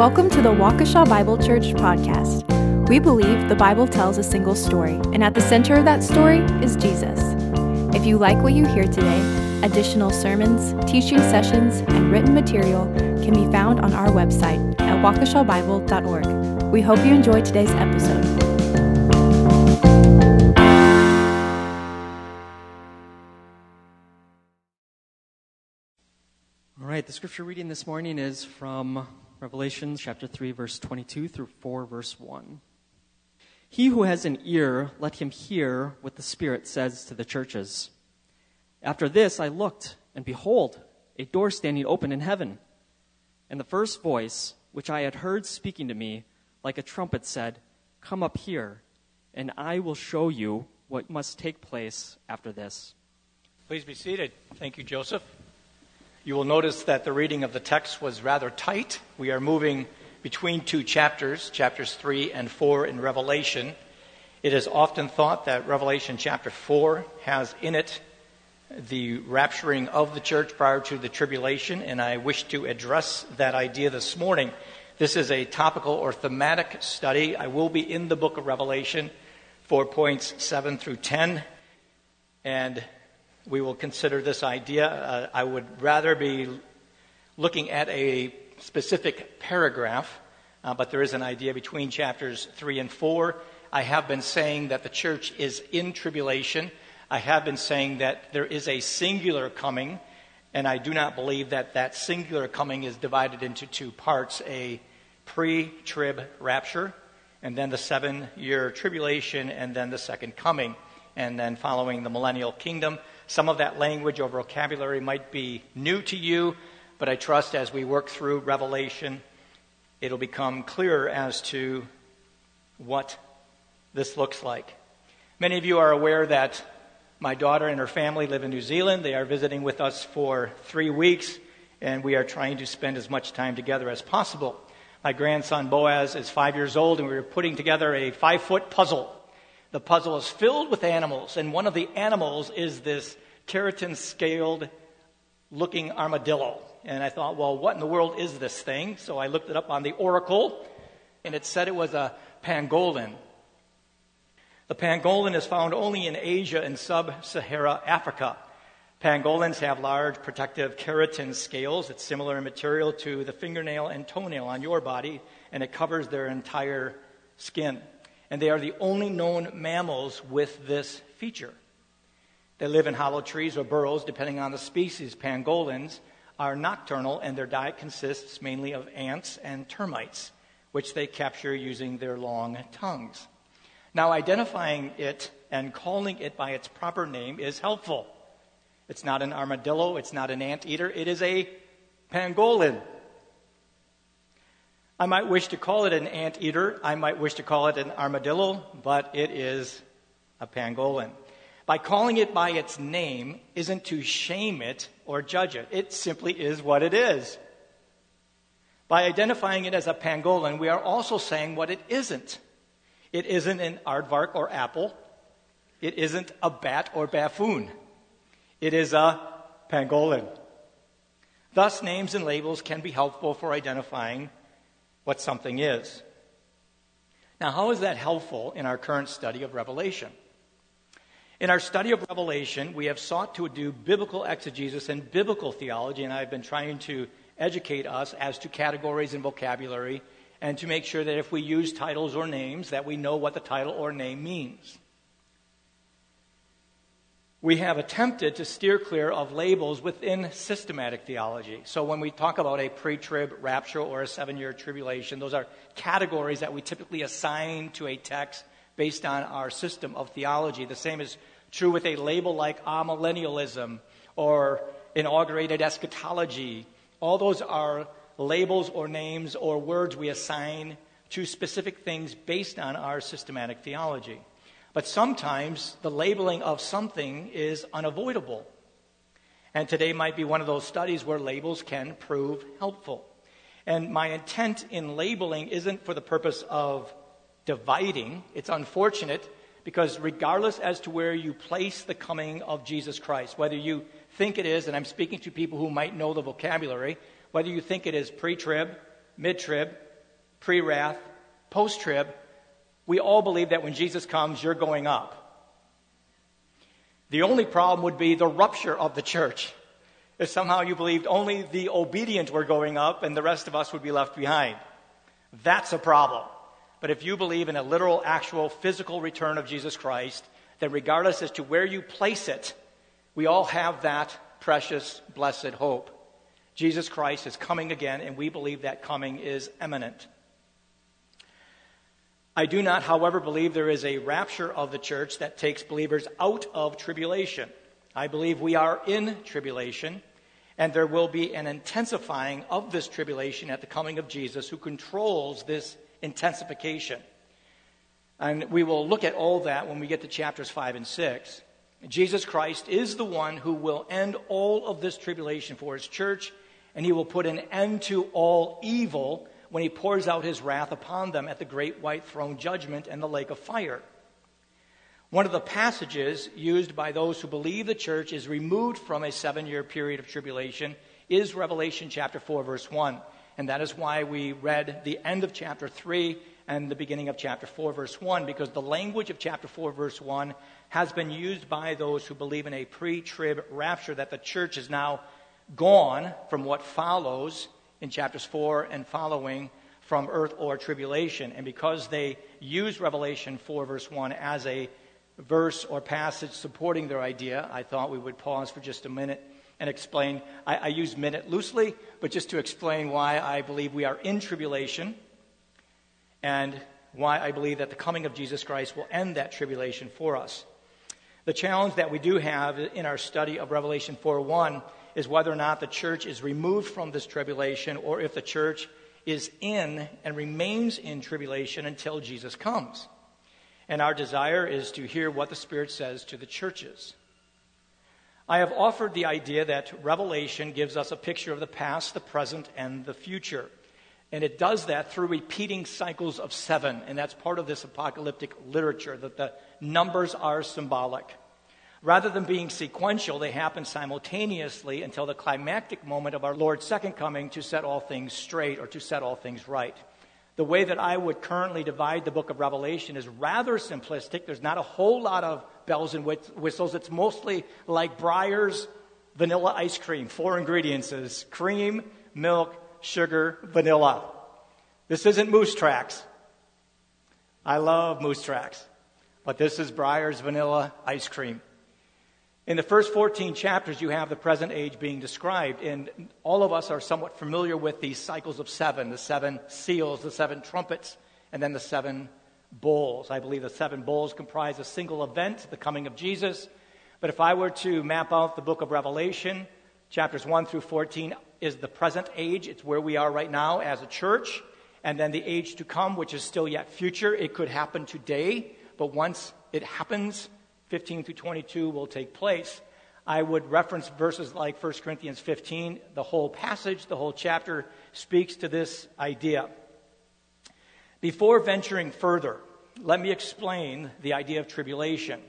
Welcome to the Waukesha Bible Church podcast. We believe the Bible tells a single story, and at the center of that story is Jesus. If you like what you hear today, additional sermons, teaching sessions, and written material can be found on our website at waukeshabible.org. We hope you enjoy today's episode. All right, the scripture reading this morning is from Revelation chapter 3, verse 22 through 4, verse 1. He who has an ear, let him hear what the Spirit says to the churches. After this I looked, and behold, a door standing open in heaven. And the first voice, which I had heard speaking to me, like a trumpet said, "Come up here, and I will show you what must take place after this." Please be seated. Thank you, Joseph. You will notice that the reading of the text was rather tight. We are moving between two chapters, chapters 3 and 4 in Revelation. It is often thought that Revelation chapter 4 has in it the rapturing of the church prior to the tribulation, and I wish to address that idea this morning. This is a topical or thematic study. I will be in the book of Revelation for points 7 through 10, and we will consider this idea. I would rather be looking at a specific paragraph, but there is an idea between chapters 3 and 4. I have been saying that the church is in tribulation. I have been saying that there is a singular coming, and I do not believe that that singular coming is divided into two parts, a pre-trib rapture, and then the 7-year tribulation, and then the second coming, and then following the millennial kingdom. Some of that language or vocabulary might be new to you, but I trust as we work through Revelation, it'll become clearer as to what this looks like. Many of you are aware that my daughter and her family live in New Zealand. They are visiting with us for 3 weeks, and we are trying to spend as much time together as possible. My grandson Boaz is 5 years old, and we are putting together a 5-foot puzzle. The puzzle is filled with animals, and one of the animals is this keratin-scaled-looking armadillo. And I thought, well, what in the world is this thing? So I looked it up on the Oracle, and it said it was a pangolin. The pangolin is found only in Asia and sub-Saharan Africa. Pangolins have large protective keratin scales. It's similar in material to the fingernail and toenail on your body, and it covers their entire skin. And they are the only known mammals with this feature. They live in hollow trees or burrows, depending on the species. Pangolins are nocturnal, and their diet consists mainly of ants and termites, which they capture using their long tongues. Now, identifying it and calling it by its proper name is helpful. It's not an armadillo. It's not an anteater. It is a pangolin. I might wish to call it an anteater, I might wish to call it an armadillo, but it is a pangolin. By calling it by its name isn't to shame it or judge it. It simply is what it is. By identifying it as a pangolin, we are also saying what it isn't. It isn't an aardvark or apple. It isn't a bat or buffoon. It is a pangolin. Thus, names and labels can be helpful for identifying what something is. Now, how is that helpful in our current study of Revelation? In our study of Revelation, we have sought to do biblical exegesis and biblical theology, and I've been trying to educate us as to categories and vocabulary, and to make sure that if we use titles or names, that we know what the title or name means. We have attempted to steer clear of labels within systematic theology. So when we talk about a pre-trib rapture or a 7-year tribulation, those are categories that we typically assign to a text based on our system of theology. The same is true with a label like amillennialism or inaugurated eschatology. All those are labels or names or words we assign to specific things based on our systematic theology. But sometimes the labeling of something is unavoidable. And today might be one of those studies where labels can prove helpful. And my intent in labeling isn't for the purpose of dividing. It's unfortunate because regardless as to where you place the coming of Jesus Christ, whether you think it is, and I'm speaking to people who might know the vocabulary, whether you think it is pre-trib, mid-trib, pre-wrath, post-trib, we all believe that when Jesus comes, you're going up. The only problem would be the rupture of the church. If somehow you believed only the obedient were going up and the rest of us would be left behind. That's a problem. But if you believe in a literal, actual, physical return of Jesus Christ, then regardless as to where you place it, we all have that precious, blessed hope. Jesus Christ is coming again, and we believe that coming is imminent. I do not, however, believe there is a rapture of the church that takes believers out of tribulation. I believe we are in tribulation, and there will be an intensifying of this tribulation at the coming of Jesus, who controls this intensification. And we will look at all that when we get to chapters 5 and 6. Jesus Christ is the one who will end all of this tribulation for his church, and he will put an end to all evil when he pours out his wrath upon them at the great white throne judgment and the lake of fire. One of the passages used by those who believe the church is removed from a 7-year period of tribulation is Revelation chapter 4, verse 1. And that is why we read the end of chapter 3 and the beginning of chapter 4, verse 1, because the language of chapter 4, verse 1 has been used by those who believe in a pre-trib rapture, that the church is now gone from what follows in chapters 4 and following from earth or tribulation. And because they use Revelation 4, verse 1 as a verse or passage supporting their idea, I thought we would pause for just a minute and explain. I use minute loosely, but just to explain why I believe we are in tribulation and why I believe that the coming of Jesus Christ will end that tribulation for us. The challenge that we do have in our study of Revelation 4:1 is whether or not the church is removed from this tribulation, or if the church is in and remains in tribulation until Jesus comes. And our desire is to hear what the Spirit says to the churches. I have offered the idea that Revelation gives us a picture of the past, the present, and the future. And it does that through repeating cycles of 7. And that's part of this apocalyptic literature, that the numbers are symbolic. Rather than being sequential, they happen simultaneously until the climactic moment of our Lord's second coming to set all things straight, or to set all things right. The way that I would currently divide the book of Revelation is rather simplistic. There's not a whole lot of bells and whistles. It's mostly like Briar's vanilla ice cream. 4 ingredients is cream, milk, sugar, vanilla. This isn't Moose Tracks. I love Moose Tracks. But this is Briar's vanilla ice cream. In the first 14 chapters, you have the present age being described, and all of us are somewhat familiar with these cycles of 7, the 7 seals, the 7 trumpets, and then the 7 bowls. I believe the 7 bowls comprise a single event, the coming of Jesus. But if I were to map out the book of Revelation, chapters 1 through 14 is the present age. It's where we are right now as a church, and then the age to come, which is still yet future. It could happen today, but once it happens, 15 through 22 will take place. I would reference verses like 1 Corinthians 15. The whole passage, the whole chapter speaks to this idea. Before venturing further, let me explain the idea of tribulation,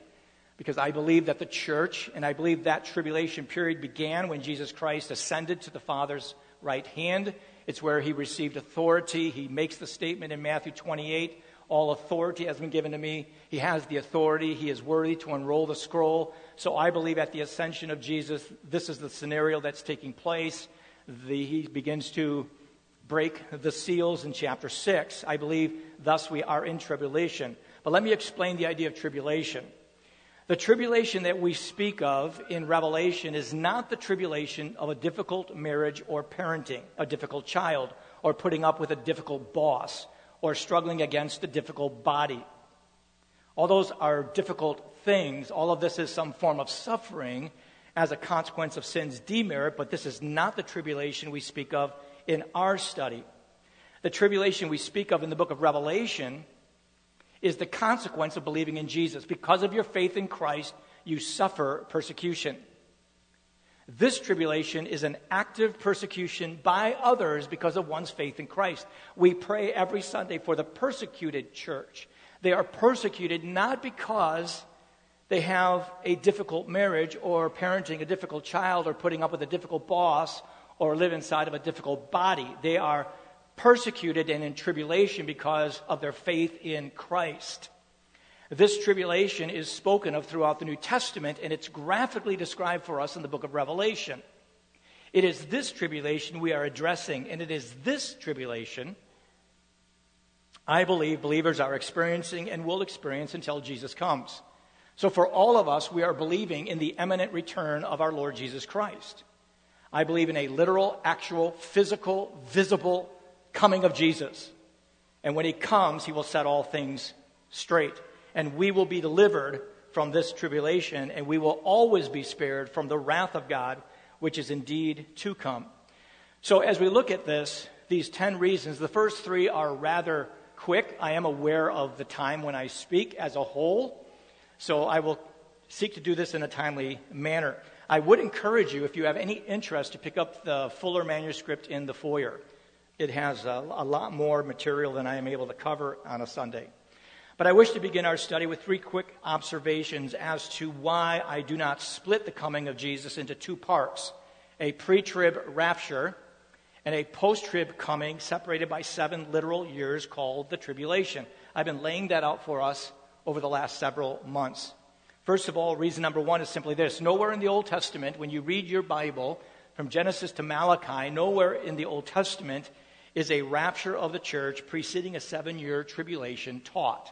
because I believe that the church, and I believe that tribulation period began when Jesus Christ ascended to the Father's right hand. It's where he received authority. He makes the statement in Matthew 28, all authority has been given to me. He has the authority. He is worthy to unroll the scroll. So I believe at the ascension of Jesus, this is the scenario that's taking place. He begins to break the seals in chapter 6. I believe thus we are in tribulation. But let me explain the idea of tribulation. The tribulation that we speak of in Revelation is not the tribulation of a difficult marriage or parenting, a difficult child, or putting up with a difficult boss, or struggling against a difficult body. All those are difficult things. All of this is some form of suffering as a consequence of sin's demerit, but this is not the tribulation we speak of in our study. The tribulation we speak of in the book of Revelation is the consequence of believing in Jesus. Because of your faith in Christ, you suffer persecution. This tribulation is an active persecution by others because of one's faith in Christ. We pray every Sunday for the persecuted church. They are persecuted not because they have a difficult marriage or parenting a difficult child or putting up with a difficult boss or live inside of a difficult body. They are persecuted and in tribulation because of their faith in Christ. This tribulation is spoken of throughout the New Testament, and it's graphically described for us in the book of Revelation. It is this tribulation we are addressing, and it is this tribulation I believe believers are experiencing and will experience until Jesus comes. So for all of us, we are believing in the imminent return of our Lord Jesus Christ. I believe in a literal, actual, physical, visible coming of Jesus. And when he comes, he will set all things straight. And we will be delivered from this tribulation, and we will always be spared from the wrath of God, which is indeed to come. So as we look at this, these 10 reasons, the first three are rather quick. I am aware of the time when I speak as a whole, so I will seek to do this in a timely manner. I would encourage you, if you have any interest, to pick up the Fuller manuscript in the foyer. It has a lot more material than I am able to cover on a Sunday. But I wish to begin our study with three quick observations as to why I do not split the coming of Jesus into two parts, a pre-trib rapture and a post-trib coming separated by 7 literal years called the tribulation. I've been laying that out for us over the last several months. First of all, reason number one is simply this. Nowhere in the Old Testament, when you read your Bible from Genesis to Malachi, nowhere in the Old Testament is a rapture of the church preceding a 7-year tribulation taught.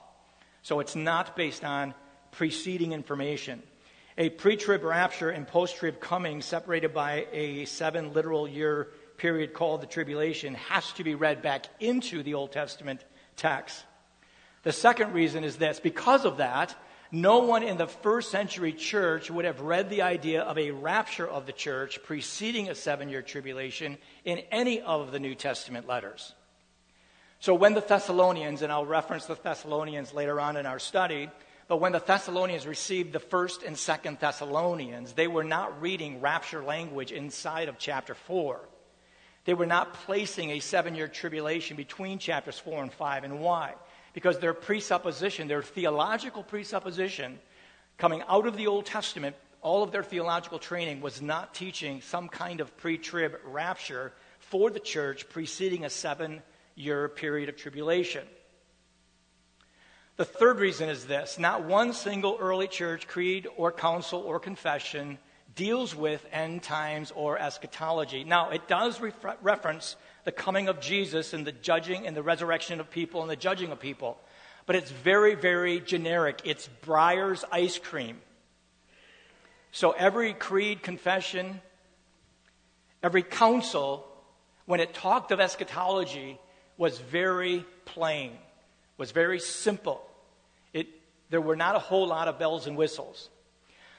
So it's not based on preceding information. A pre-trib rapture and post-trib coming separated by a 7 literal year period called the tribulation has to be read back into the Old Testament text. The second reason is this. Because of that, no one in the first century church would have read the idea of a rapture of the church preceding a 7-year tribulation in any of the New Testament letters. So when the Thessalonians, and I'll reference the Thessalonians later on in our study, but when the Thessalonians received the 1st and 2nd Thessalonians, they were not reading rapture language inside of chapter 4. They were not placing a 7-year tribulation between chapters 4 and 5. And why? Because their presupposition, their theological presupposition, coming out of the Old Testament, all of their theological training was not teaching some kind of pre-trib rapture for the church preceding a 7-year period of tribulation. The third reason is this. Not one single early church creed or council or confession deals with end times or eschatology. Now, it does reference the coming of Jesus and the judging and the resurrection of people and the judging of people, but it's very, very generic. It's Briar's ice cream. So every creed, confession, every council, when it talked of eschatology, was very plain, was very simple. There were not a whole lot of bells and whistles.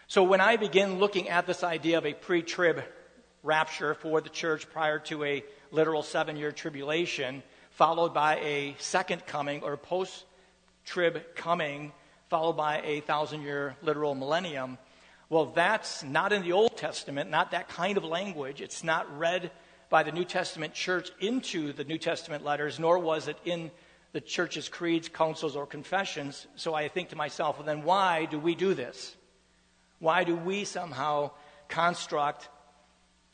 So when I begin looking at this idea of a pre-trib rapture for the church prior to a literal 7-year tribulation, followed by a second coming or post-trib coming, followed by a 1,000-year literal millennium, well, that's not in the Old Testament, not that kind of language. It's not read by the New Testament church into the New Testament letters, nor was it in the church's creeds, councils, or confessions. So I think to myself, well, then why do we do this? Why do we somehow construct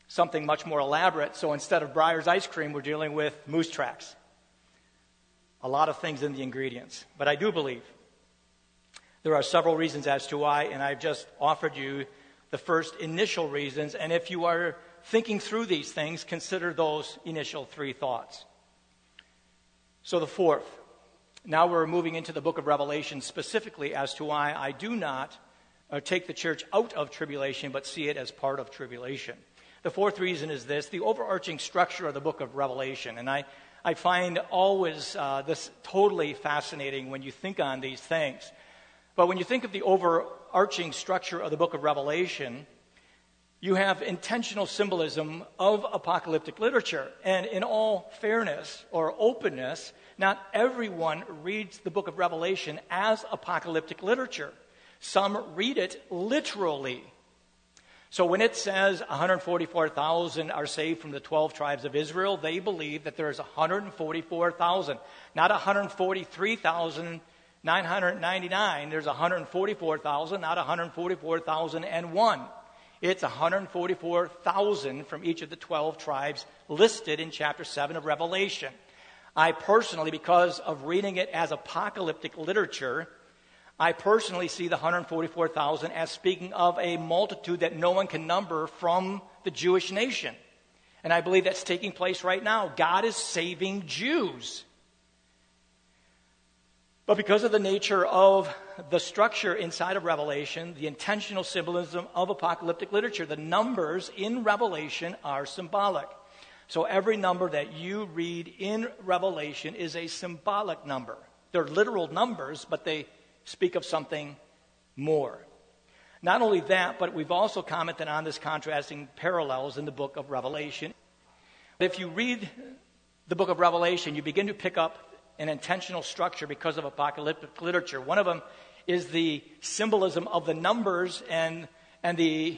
something much more elaborate? So instead of Briar's ice cream, we're dealing with Moose Tracks. A lot of things in the ingredients. But I do believe there are several reasons as to why, and I've just offered you the first initial reasons. And if you are thinking through these things, consider those initial three thoughts. So the fourth. Now we're moving into the book of Revelation specifically as to why I do not take the church out of tribulation, but see it as part of tribulation. The fourth reason is this, the overarching structure of the book of Revelation. And I find always this totally fascinating when you think on these things. But when you think of the overarching structure of the book of Revelation, you have intentional symbolism of apocalyptic literature. And in all fairness or openness, not everyone reads the book of Revelation as apocalyptic literature. Some read it literally. So when it says 144,000 are saved from the 12 tribes of Israel, they believe that there is 144,000. Not 143,999. There's 144,000, not 144,001. It's 144,000 from each of the 12 tribes listed in chapter 7 of Revelation. I personally, because of reading it as apocalyptic literature, I personally see the 144,000 as speaking of a multitude that no one can number from the Jewish nation. And I believe that's taking place right now. God is saving Jews. But because of the nature of the structure inside of Revelation, the intentional symbolism of apocalyptic literature, the numbers in Revelation are symbolic. So every number that you read in Revelation is a symbolic number. They're literal numbers, but they speak of something more. Not only that, but we've also commented on this contrasting parallels in the book of Revelation. If you read the book of Revelation, you begin to pick up an intentional structure because of apocalyptic literature. One of them is the symbolism of the numbers and the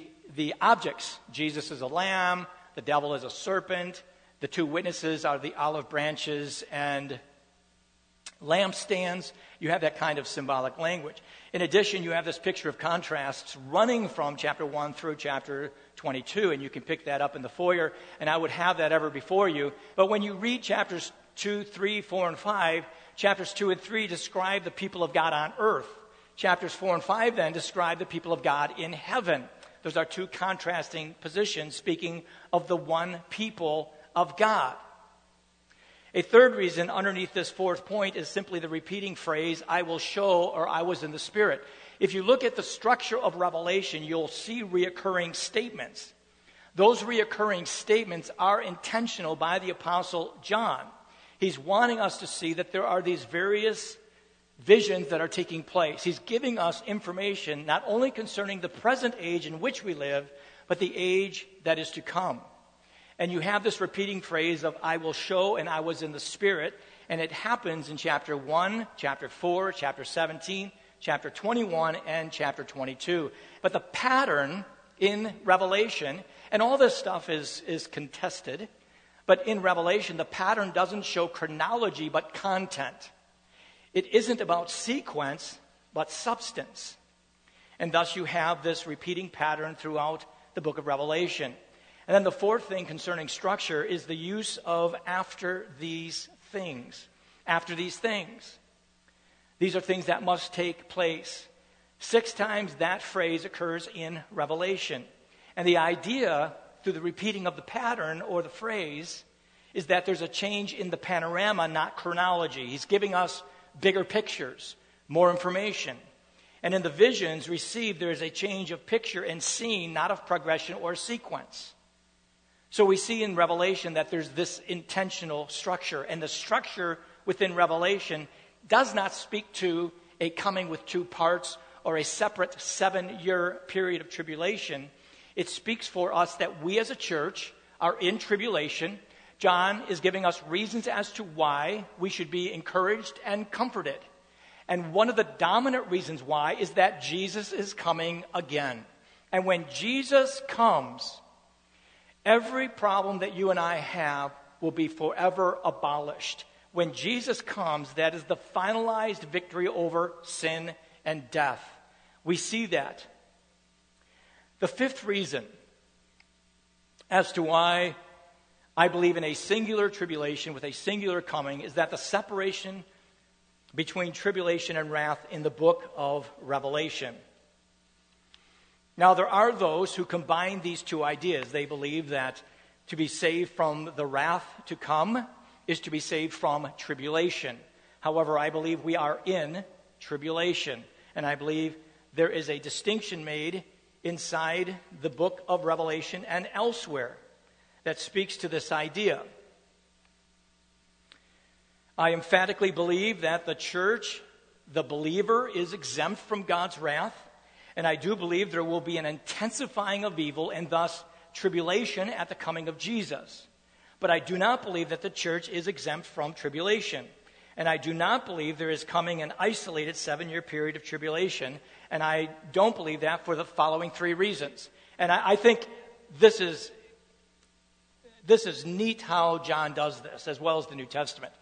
objects. Jesus is a lamb, the devil is a serpent, the two witnesses are the olive branches and lampstands. You have that kind of symbolic language. In addition, you have this picture of contrasts running from chapter 1 through chapter 22, and you can pick that up in the foyer, and I would have that ever before you. But when you read chapters 2, 3, 4, and 5, chapters 2 and 3 describe the people of God on earth. Chapters 4 and 5 then describe the people of God in heaven. Those are two contrasting positions speaking of the one people of God. A third reason underneath this fourth point is simply the repeating phrase, I will show, or I was in the Spirit. If you look at the structure of Revelation, you'll see reoccurring statements. Those reoccurring statements are intentional by the Apostle John. He's wanting us to see that there are these various visions that are taking place. He's giving us information not only concerning the present age in which we live, but the age that is to come. And you have this repeating phrase of, I will show, and I was in the Spirit. And it happens in chapter 1, chapter 4, chapter 17, chapter 21, and chapter 22. But the pattern in Revelation, and all this stuff is contested, but in Revelation, the pattern doesn't show chronology, but content. It isn't about sequence, but substance. And thus you have this repeating pattern throughout the book of Revelation. And then the fourth thing concerning structure is the use of after these things. After these things. These are things that must take place. 6 times that phrase occurs in Revelation. And the idea, through the repeating of the pattern or the phrase, is that there's a change in the panorama, not chronology. He's giving us bigger pictures, more information. And in the visions received, there is a change of picture and scene, not of progression or sequence. So we see in Revelation that there's this intentional structure, and the structure within Revelation does not speak to a coming with 2 parts or a separate 7-year period of tribulation. It speaks for us that we as a church are in tribulation. John is giving us reasons as to why we should be encouraged and comforted. And one of the dominant reasons why is that Jesus is coming again. And when Jesus comes, every problem that you and I have will be forever abolished. When Jesus comes, that is the finalized victory over sin and death. We see that. The fifth reason as to why I believe in a singular tribulation with a singular coming is that the separation between tribulation and wrath in the book of Revelation. Now, there are those who combine these two ideas. They believe that to be saved from the wrath to come is to be saved from tribulation. However, I believe we are in tribulation. And I believe there is a distinction made inside the book of Revelation and elsewhere that speaks to this idea. I emphatically believe that the church, the believer, is exempt from God's wrath. And I do believe there will be an intensifying of evil and thus tribulation at the coming of Jesus. But I do not believe that the church is exempt from tribulation. And I do not believe there is coming an isolated 7-year period of tribulation. And I don't believe that for the following 3 reasons. And I think this is neat how John does this, as well as the New Testament.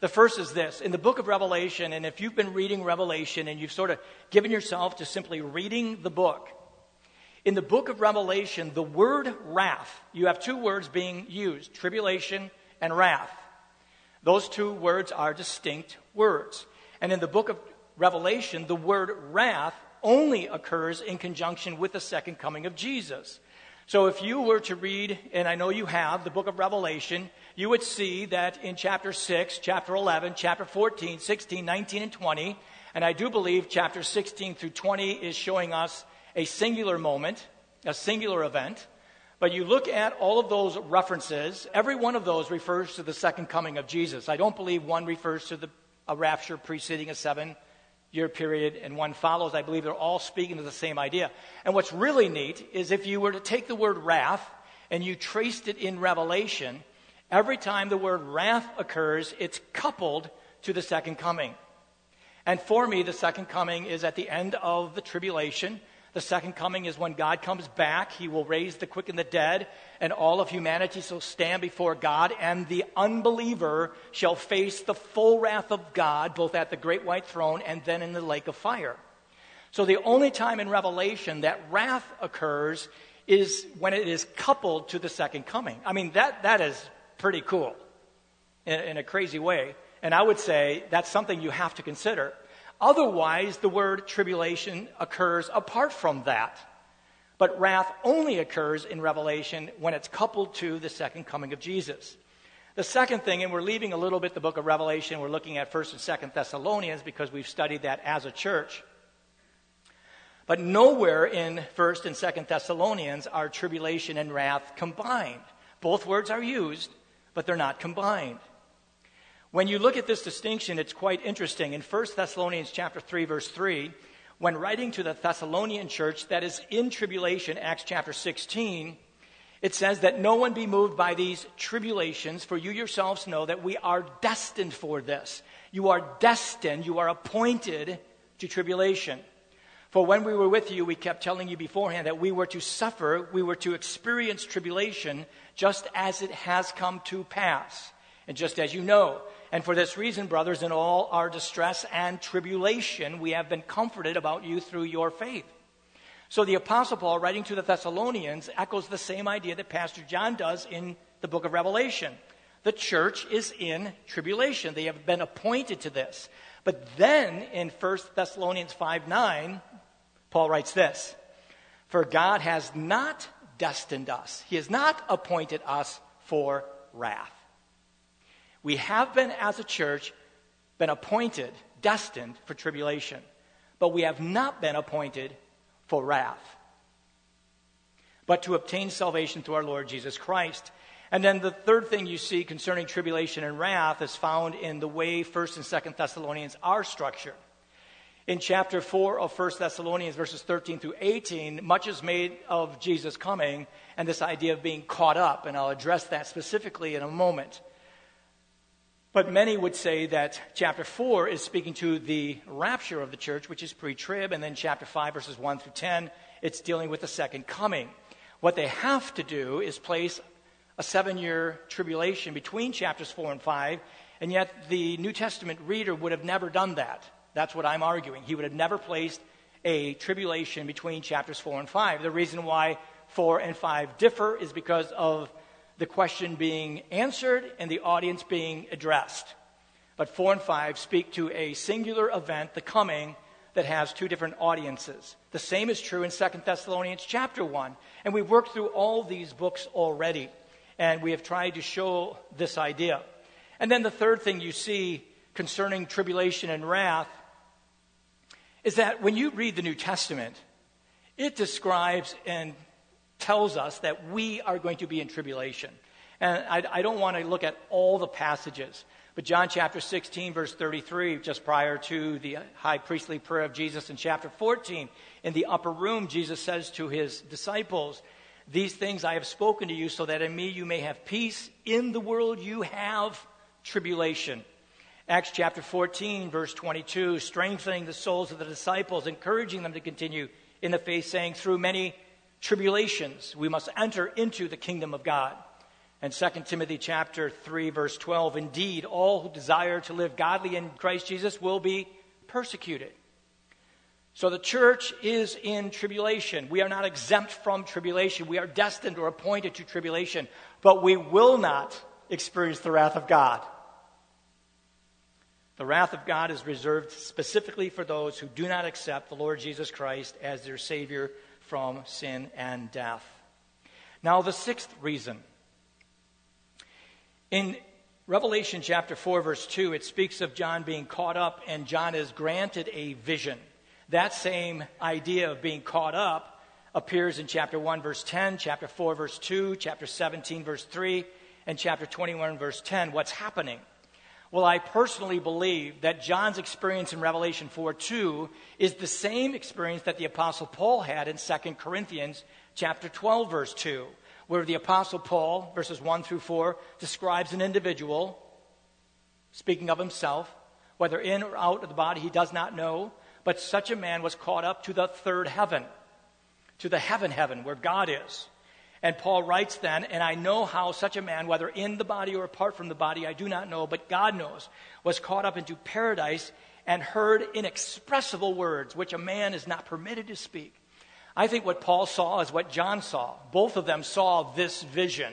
The first is this. In the book of Revelation, and if you've been reading Revelation and you've sort of given yourself to simply reading the book, in the book of Revelation, the word wrath, you have 2 words being used, tribulation and wrath. Those two words are distinct words. And in the book of Revelation, the word wrath only occurs in conjunction with the second coming of Jesus. So if you were to read, and I know you have, the book of Revelation, you would see that in chapter 6, chapter 11, chapter 14, 16, 19, and 20, and I do believe chapter 16 through 20 is showing us a singular moment, a singular event. But you look at all of those references, every one of those refers to the second coming of Jesus. I don't believe one refers to a rapture preceding a 7-year period and one follows. I believe they're all speaking to the same idea. And what's really neat is if you were to take the word wrath and you traced it in Revelation, every time the word wrath occurs, it's coupled to the second coming. And for me, the second coming is at the end of the tribulation. The second coming is when God comes back. He will raise the quick and the dead, and all of humanity shall stand before God, and the unbeliever shall face the full wrath of God, both at the great white throne and then in the lake of fire. So the only time in Revelation that wrath occurs is when it is coupled to the second coming. I mean, that is pretty cool in a crazy way. And I would say that's something you have to consider. Otherwise, the word tribulation occurs apart from that. But wrath only occurs in Revelation when it's coupled to the second coming of Jesus. The second thing, and we're leaving a little bit the book of Revelation, we're looking at 1st and 2nd Thessalonians because we've studied that as a church. But nowhere in 1st and 2nd Thessalonians are tribulation and wrath combined. Both words are used, but they're not combined. When you look at this distinction, it's quite interesting. In 1 Thessalonians chapter 3, verse 3, when writing to the Thessalonian church that is in tribulation, Acts chapter 16, it says that no one be moved by these tribulations, for you yourselves know that we are destined for this. You are destined, you are appointed to tribulation. For when we were with you, we kept telling you beforehand that we were to suffer, we were to experience tribulation, just as it has come to pass, and just as you know. And for this reason, brothers, in all our distress and tribulation, we have been comforted about you through your faith. So the Apostle Paul, writing to the Thessalonians, echoes the same idea that Pastor John does in the book of Revelation. The church is in tribulation. They have been appointed to this. But then in 1 Thessalonians 5:9, Paul writes this, "For God has not destined us. He has not appointed us for wrath." We have been, as a church, been appointed, destined for tribulation. But we have not been appointed for wrath, but to obtain salvation through our Lord Jesus Christ. And then the third thing you see concerning tribulation and wrath is found in the way 1st and 2nd Thessalonians are structured. In chapter 4 of 1 Thessalonians, verses 13 through 18, much is made of Jesus coming and this idea of being caught up. And I'll address that specifically in a moment. But many would say that chapter 4 is speaking to the rapture of the church, which is pre-trib, and then chapter 5, verses 1 through 10, it's dealing with the second coming. What they have to do is place a 7-year tribulation between chapters 4 and 5, and yet the New Testament reader would have never done that. That's what I'm arguing. He would have never placed a tribulation between chapters 4 and 5. The reason why 4 and 5 differ is because of the question being answered and the audience being addressed. But 4 and 5 speak to a singular event, the coming, that has two different audiences. The same is true in 2 Thessalonians chapter 1. And we've worked through all these books already, and we have tried to show this idea. And then the third thing you see concerning tribulation and wrath is that when you read the New Testament, it describes and tells us that we are going to be in tribulation. And I don't want to look at all the passages, but John chapter 16, verse 33, just prior to the high priestly prayer of Jesus in chapter 14, in the upper room, Jesus says to his disciples, "These things I have spoken to you so that in me you may have peace. In the world you have tribulation." Acts chapter 14, verse 22, strengthening the souls of the disciples, encouraging them to continue in the faith, saying, "Through many tribulations, we must enter into the kingdom of God." And 2 Timothy chapter 3, verse 12, "Indeed, all who desire to live godly in Christ Jesus will be persecuted." So the church is in tribulation. We are not exempt from tribulation. We are destined or appointed to tribulation, but we will not experience the wrath of God. The wrath of God is reserved specifically for those who do not accept the Lord Jesus Christ as their Savior from sin and death. Now, the sixth reason. In Revelation chapter 4, verse 2, it speaks of John being caught up, and John is granted a vision. That same idea of being caught up appears in chapter 1, verse 10, chapter 4, verse 2, chapter 17, verse 3, and chapter 21, verse 10. What's happening? Well, I personally believe that John's experience in Revelation 4:2 is the same experience that the Apostle Paul had in 2 Corinthians chapter 12, verse 2, where the Apostle Paul, verses 1 through 4, describes an individual, speaking of himself, whether in or out of the body he does not know, but such a man was caught up to the third heaven, to the heaven where God is. And Paul writes then, and I know how such a man, whether in the body or apart from the body, I do not know, but God knows, was caught up into paradise and heard inexpressible words, which a man is not permitted to speak. I think what Paul saw is what John saw. Both of them saw this vision.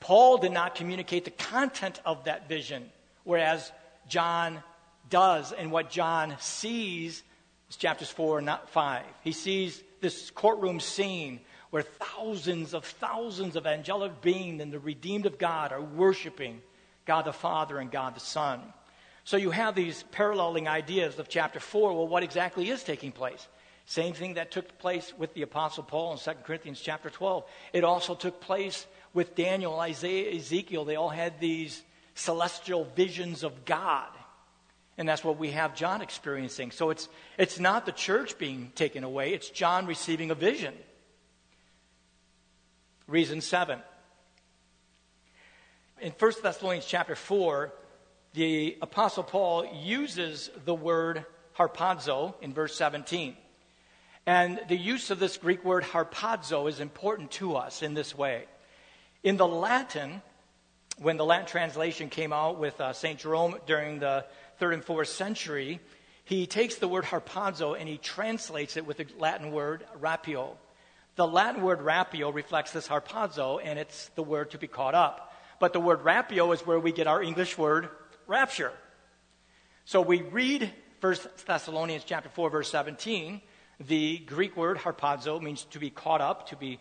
Paul did not communicate the content of that vision, whereas John does, and what John sees is chapters 4 and not 5. He sees this courtroom scene where thousands of angelic beings and the redeemed of God are worshiping God the Father and God the Son. So you have these paralleling ideas of chapter 4. Well, what exactly is taking place? Same thing that took place with the Apostle Paul in 2 Corinthians chapter 12. It also took place with Daniel, Isaiah, Ezekiel. They all had these celestial visions of God. And that's what we have John experiencing. So it's not the church being taken away. It's John receiving a vision. Reason 7. In 1 Thessalonians chapter 4, the Apostle Paul uses the word harpazo in verse 17. And the use of this Greek word harpazo is important to us in this way. In the Latin, when the Latin translation came out with St. Jerome during the 3rd and 4th century, he takes the word harpazo and he translates it with the Latin word rapio. The Latin word rapio reflects this harpazo, and it's the word to be caught up. But the word rapio is where we get our English word rapture. So we read 1 Thessalonians chapter 4, verse 17. The Greek word harpazo means to be caught up, to be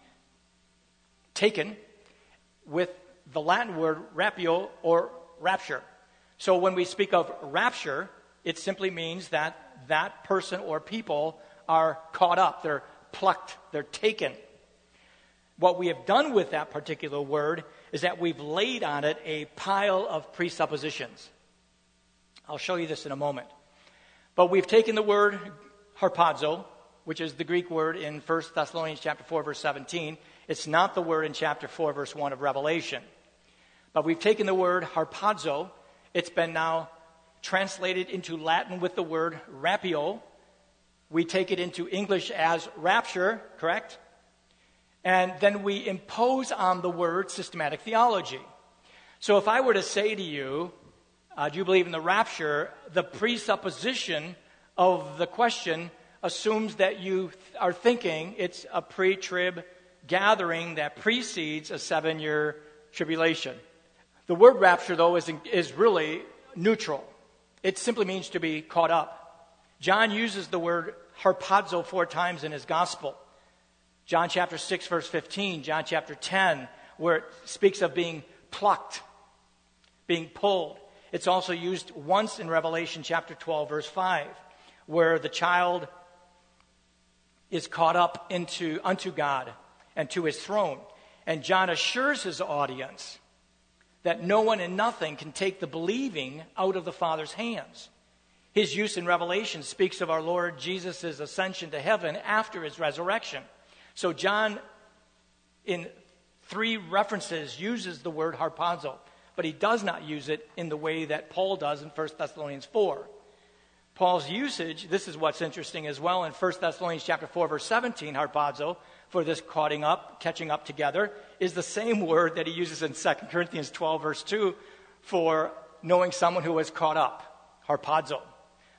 taken, with the Latin word rapio or rapture. So when we speak of rapture, it simply means that that person or people are caught up. They're plucked, they're taken. What we have done with that particular word is that we've laid on it a pile of presuppositions. I'll show you this in a moment. But we've taken the word harpazo, which is the Greek word in 1 Thessalonians chapter 4, verse 17. It's not the word in chapter 4, verse 1 of Revelation. But we've taken the word harpazo. It's been now translated into Latin with the word rapio. We take it into English as rapture, correct? And then we impose on the word systematic theology. So if I were to say to you, do you believe in the rapture? The presupposition of the question assumes that you are thinking it's a pre-trib gathering that precedes a 7-year tribulation. The word rapture, though, is really neutral. It simply means to be caught up. John uses the word harpazo 4 times in his gospel. John chapter 6, verse 15, John chapter 10, where it speaks of being plucked, being pulled. It's also used once in Revelation chapter 12, verse 5, where the child is caught up unto God and to his throne. And John assures his audience that no one and nothing can take the believing out of the Father's hands. His use in Revelation speaks of our Lord Jesus' ascension to heaven after his resurrection. So John, in 3 references, uses the word harpazo, but he does not use it in the way that Paul does in 1 Thessalonians 4. Paul's usage, this is what's interesting as well, in 1 Thessalonians chapter 4, verse 17, harpazo, for this catching up together, is the same word that he uses in 2 Corinthians 12, verse 2, for knowing someone who was caught up, harpazo.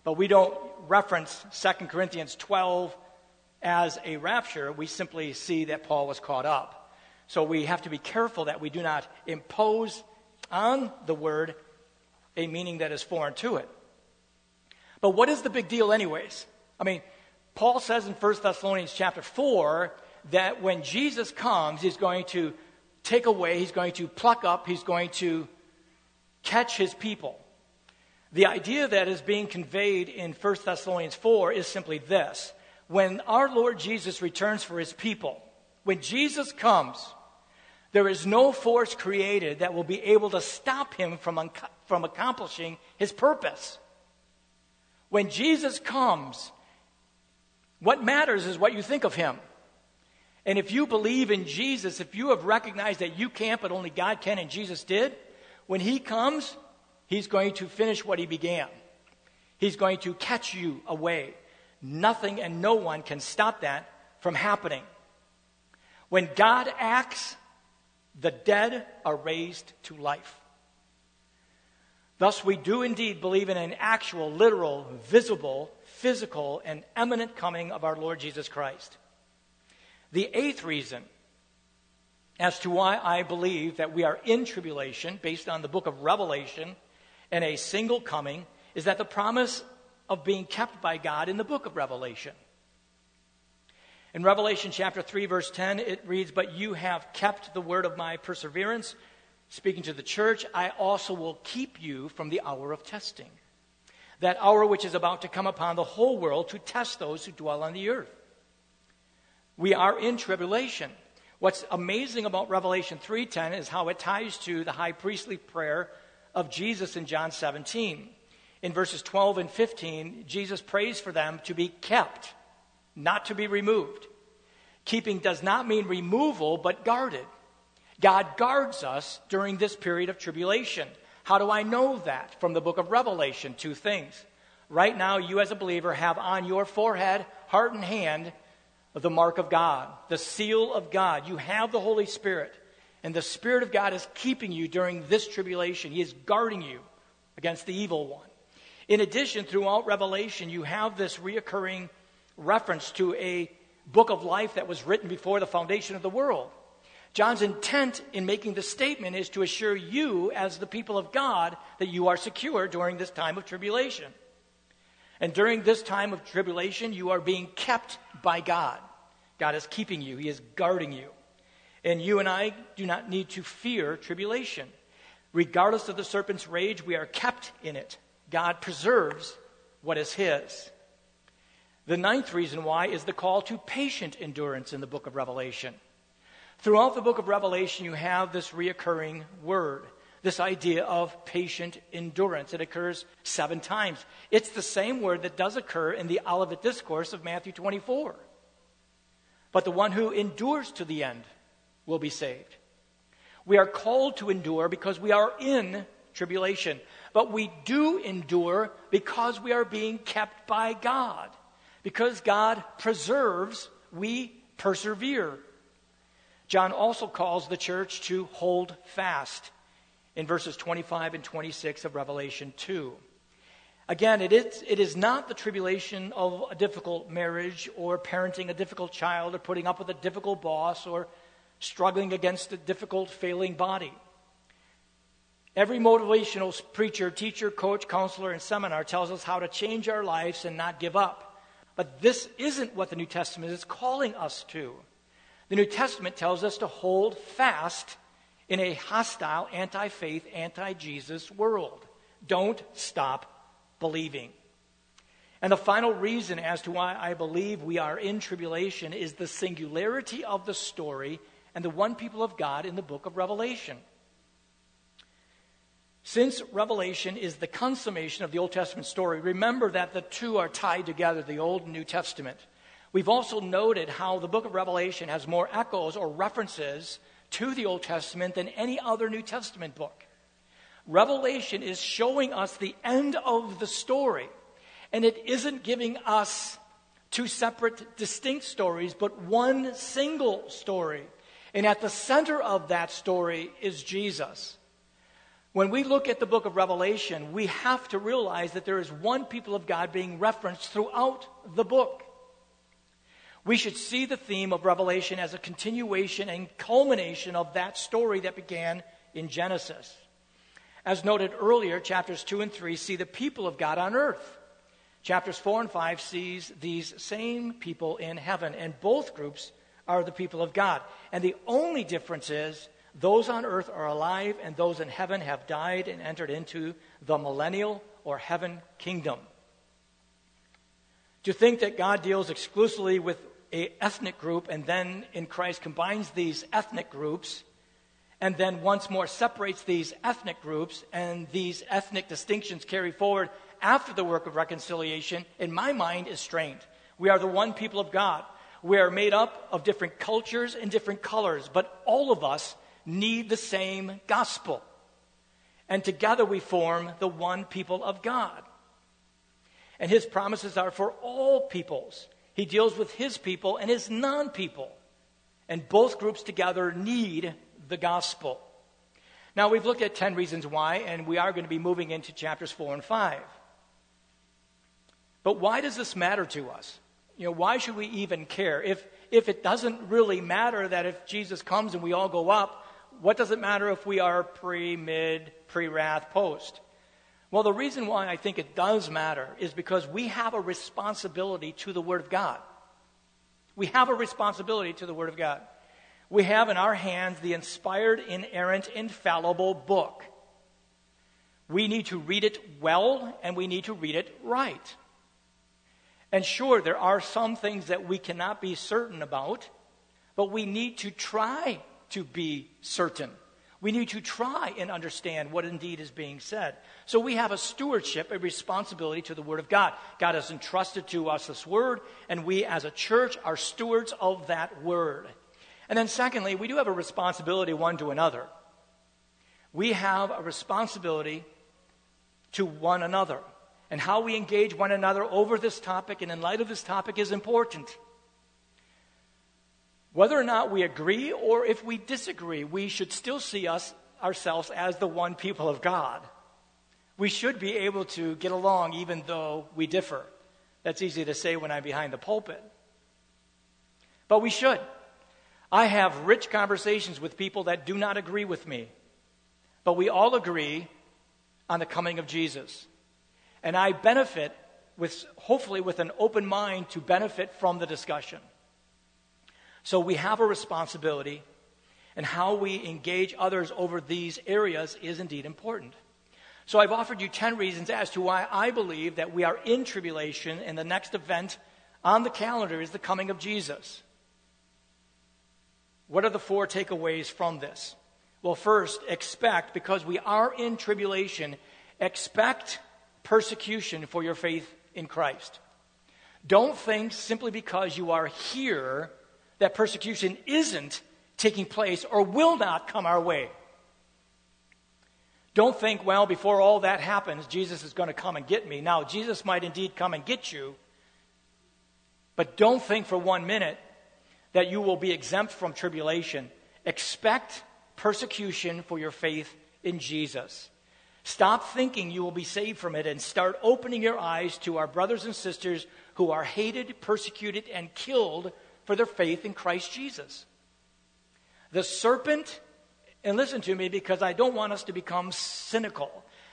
But we don't reference 2 Corinthians 12 as a rapture. We simply see that Paul was caught up. So we have to be careful that we do not impose on the word a meaning that is foreign to it. But what is the big deal anyways? I mean, Paul says in 1 Thessalonians chapter 4 that when Jesus comes, he's going to take away, he's going to pluck up, he's going to catch his people. The idea that is being conveyed in 1 Thessalonians 4 is simply this. When our Lord Jesus returns for his people, when Jesus comes, there is no force created that will be able to stop him from accomplishing his purpose. When Jesus comes, what matters is what you think of him. And if you believe in Jesus, if you have recognized that you can't, but only God can and Jesus did, when he comes, he's going to finish what he began. He's going to catch you away. Nothing and no one can stop that from happening. When God acts, the dead are raised to life. Thus, we do indeed believe in an actual, literal, visible, physical, and imminent coming of our Lord Jesus Christ. The eighth reason as to why I believe that we are in tribulation, based on the book of Revelation and a single coming, is that the promise of being kept by God in the book of Revelation. In Revelation chapter 3, verse 10, it reads, "But you have kept the word of my perseverance. Speaking to the church, I also will keep you from the hour of testing, that hour which is about to come upon the whole world to test those who dwell on the earth." We are in tribulation. What's amazing about Revelation 3:10 is how it ties to the high priestly prayer of Jesus in John 17. In verses 12 and 15, Jesus prays for them to be kept, not to be removed. Keeping does not mean removal, but guarded. God guards us during this period of tribulation. How do I know that? From the book of Revelation, two things. Right now, you as a believer have on your forehead, heart, and hand the mark of God, the seal of God. You have the Holy Spirit, and the Spirit of God is keeping you during this tribulation. He is guarding you against the evil one. In addition, throughout Revelation, you have this reoccurring reference to a book of life that was written before the foundation of the world. John's intent in making this statement is to assure you as the people of God that you are secure during this time of tribulation. And during this time of tribulation, you are being kept by God. God is keeping you. He is guarding you. And you and I do not need to fear tribulation. Regardless of the serpent's rage, we are kept in it. God preserves what is his. The ninth reason why is the call to patient endurance in the book of Revelation. Throughout the book of Revelation, you have this reoccurring word, this idea of patient endurance. It occurs 7 times. It's the same word that does occur in the Olivet Discourse of Matthew 24. But the one who endures to the end will be saved. We are called to endure because we are in tribulation. But we do endure because we are being kept by God. Because God preserves, we persevere. John also calls the church to hold fast in verses 25 and 26 of Revelation 2. Again, it is not the tribulation of a difficult marriage or parenting a difficult child or putting up with a difficult boss or struggling against a difficult failing body. Every motivational preacher, teacher, coach, counselor, and seminar tells us how to change our lives and not give up. But this isn't what the New Testament is calling us to. The New Testament tells us to hold fast in a hostile, anti-faith, anti-Jesus world. Don't stop believing. And the final reason as to why I believe we are in tribulation is the singularity of the story and the one people of God in the book of Revelation. Since Revelation is the consummation of the Old Testament story, remember that the two are tied together, the Old and New Testament. We've also noted how the book of Revelation has more echoes or references to the Old Testament than any other New Testament book. Revelation is showing us the end of the story, and it isn't giving us two separate, distinct stories, but one single story. And at the center of that story is Jesus. When we look at the book of Revelation, we have to realize that there is one people of God being referenced throughout the book. We should see the theme of Revelation as a continuation and culmination of that story that began in Genesis. As noted earlier, chapters 2 and 3 see the people of God on earth. Chapters 4 and 5 sees these same people in heaven, and both groups are the people of God. And the only difference is those on earth are alive and those in heaven have died and entered into the millennial or heaven kingdom. To think that God deals exclusively with an ethnic group and then in Christ combines these ethnic groups and then once more separates these ethnic groups and these ethnic distinctions carry forward after the work of reconciliation, in my mind, is strained. We are the one people of God. We are made up of different cultures and different colors, but all of us need the same gospel. And together we form the one people of God. And his promises are for all peoples. He deals with his people and his non-people. And both groups together need the gospel. Now, we've looked at 10 reasons why, and we are going to be moving into chapters 4 and 5. But why does this matter to us? You know, why should we even care? If it doesn't really matter that if Jesus comes and we all go up, what does it matter if we are pre, mid, pre-wrath, post? Well, the reason why I think it does matter is because we have a responsibility to the Word of God. We have a responsibility to the Word of God. We have in our hands the inspired, inerrant, infallible book. We need to read it well, and we need to read it right. And sure, there are some things that we cannot be certain about, but we need to try to be certain. We need to try and understand what indeed is being said. So we have a stewardship, a responsibility to the Word of God. God has entrusted to us this Word, and we as a church are stewards of that Word. And then secondly, we do have a responsibility one to another. We have a responsibility to one another. And how we engage one another over this topic and in light of this topic is important. Whether or not we agree or if we disagree, we should still see ourselves as the one people of God. We should be able to get along even though we differ. That's easy to say when I'm behind the pulpit. But we should. I have rich conversations with people that do not agree with me. But we all agree on the coming of Jesus. And I benefit, hopefully with an open mind, to benefit from the discussion. So we have a responsibility, and how we engage others over these areas is indeed important. So I've offered you 10 reasons as to why I believe that we are in tribulation, and the next event on the calendar is the coming of Jesus. What are the 4 takeaways from this? Well, first, expect, because we are in tribulation, expect persecution for your faith in Christ. Don't think simply because you are here that persecution isn't taking place or will not come our way. Don't think, well, before all that happens, Jesus is going to come and get me. Now, Jesus might indeed come and get you, but don't think for one minute that you will be exempt from tribulation. Expect persecution for your faith in Jesus. Stop thinking you will be saved from it and start opening your eyes to our brothers and sisters who are hated, persecuted, and killed for their faith in Christ Jesus. The serpent, and listen to me because I don't want us to become cynical,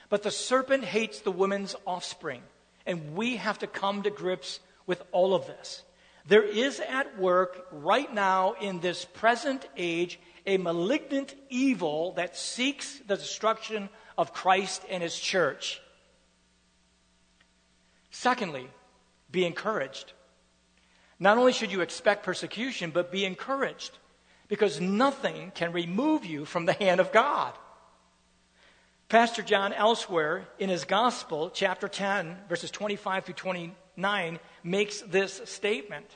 but the serpent hates the woman's offspring, and we have to come to grips with all of this. There is at work right now in this present age a malignant evil that seeks the destruction of Christ and his church. Secondly, be encouraged. Not only should you expect persecution, but be encouraged, because nothing can remove you from the hand of God. Pastor John elsewhere in his gospel, chapter 10, verses 25 through 29, makes this statement.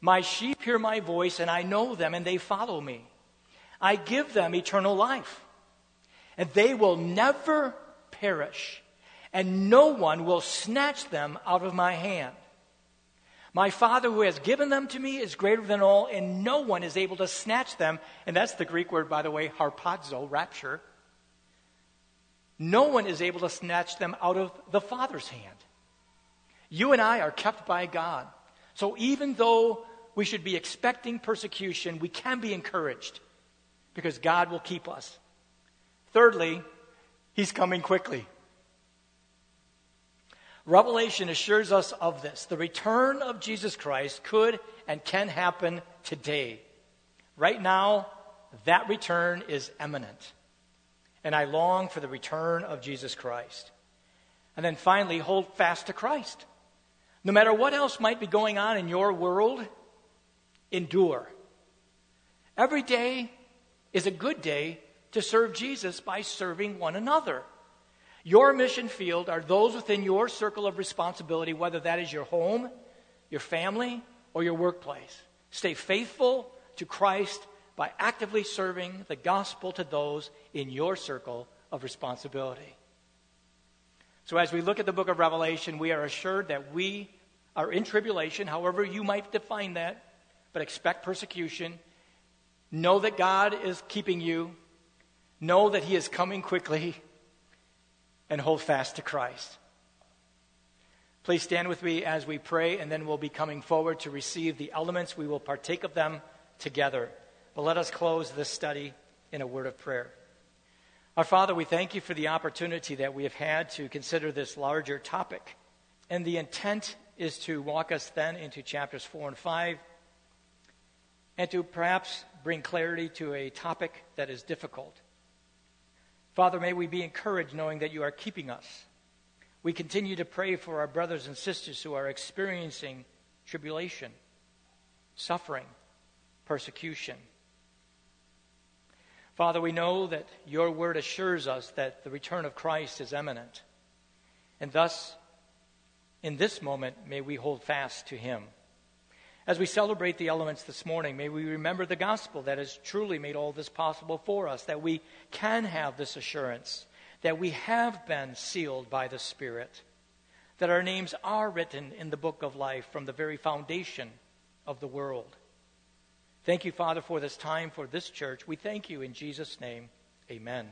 My sheep hear my voice, and I know them, and they follow me. I give them eternal life. And they will never perish, and no one will snatch them out of my hand. My Father who has given them to me is greater than all, and no one is able to snatch them. And that's the Greek word, by the way, harpazo, rapture. No one is able to snatch them out of the Father's hand. You and I are kept by God. So even though we should be expecting persecution, we can be encouraged because God will keep us. Thirdly, He's coming quickly. Revelation assures us of this. The return of Jesus Christ could and can happen today. Right now, that return is imminent. And I long for the return of Jesus Christ. And then finally, hold fast to Christ. No matter what else might be going on in your world, endure. Every day is a good day to serve Jesus by serving one another. Your mission field are those within your circle of responsibility, whether that is your home, your family, or your workplace. Stay faithful to Christ by actively serving the gospel to those in your circle of responsibility. So as we look at the book of Revelation, we are assured that we are in tribulation, however you might define that, but expect persecution. Know that God is keeping you. Know that He is coming quickly. And hold fast to Christ. Please stand with me as we pray, and then we'll be coming forward to receive the elements. We will partake of them together. But let us close this study in a word of prayer. Our Father, we thank you for the opportunity that we have had to consider this larger topic. And the intent is to walk us then into chapters 4 and 5 and to perhaps bring clarity to a topic that is difficult. Father, may we be encouraged knowing that you are keeping us. We continue to pray for our brothers and sisters who are experiencing tribulation, suffering, persecution. Father, we know that your word assures us that the return of Christ is imminent. And thus, in this moment, may we hold fast to him. As we celebrate the elements this morning, may we remember the gospel that has truly made all this possible for us, that we can have this assurance, that we have been sealed by the Spirit, that our names are written in the book of life from the very foundation of the world. Thank you, Father, for this time, for this church. We thank you in Jesus' name. Amen.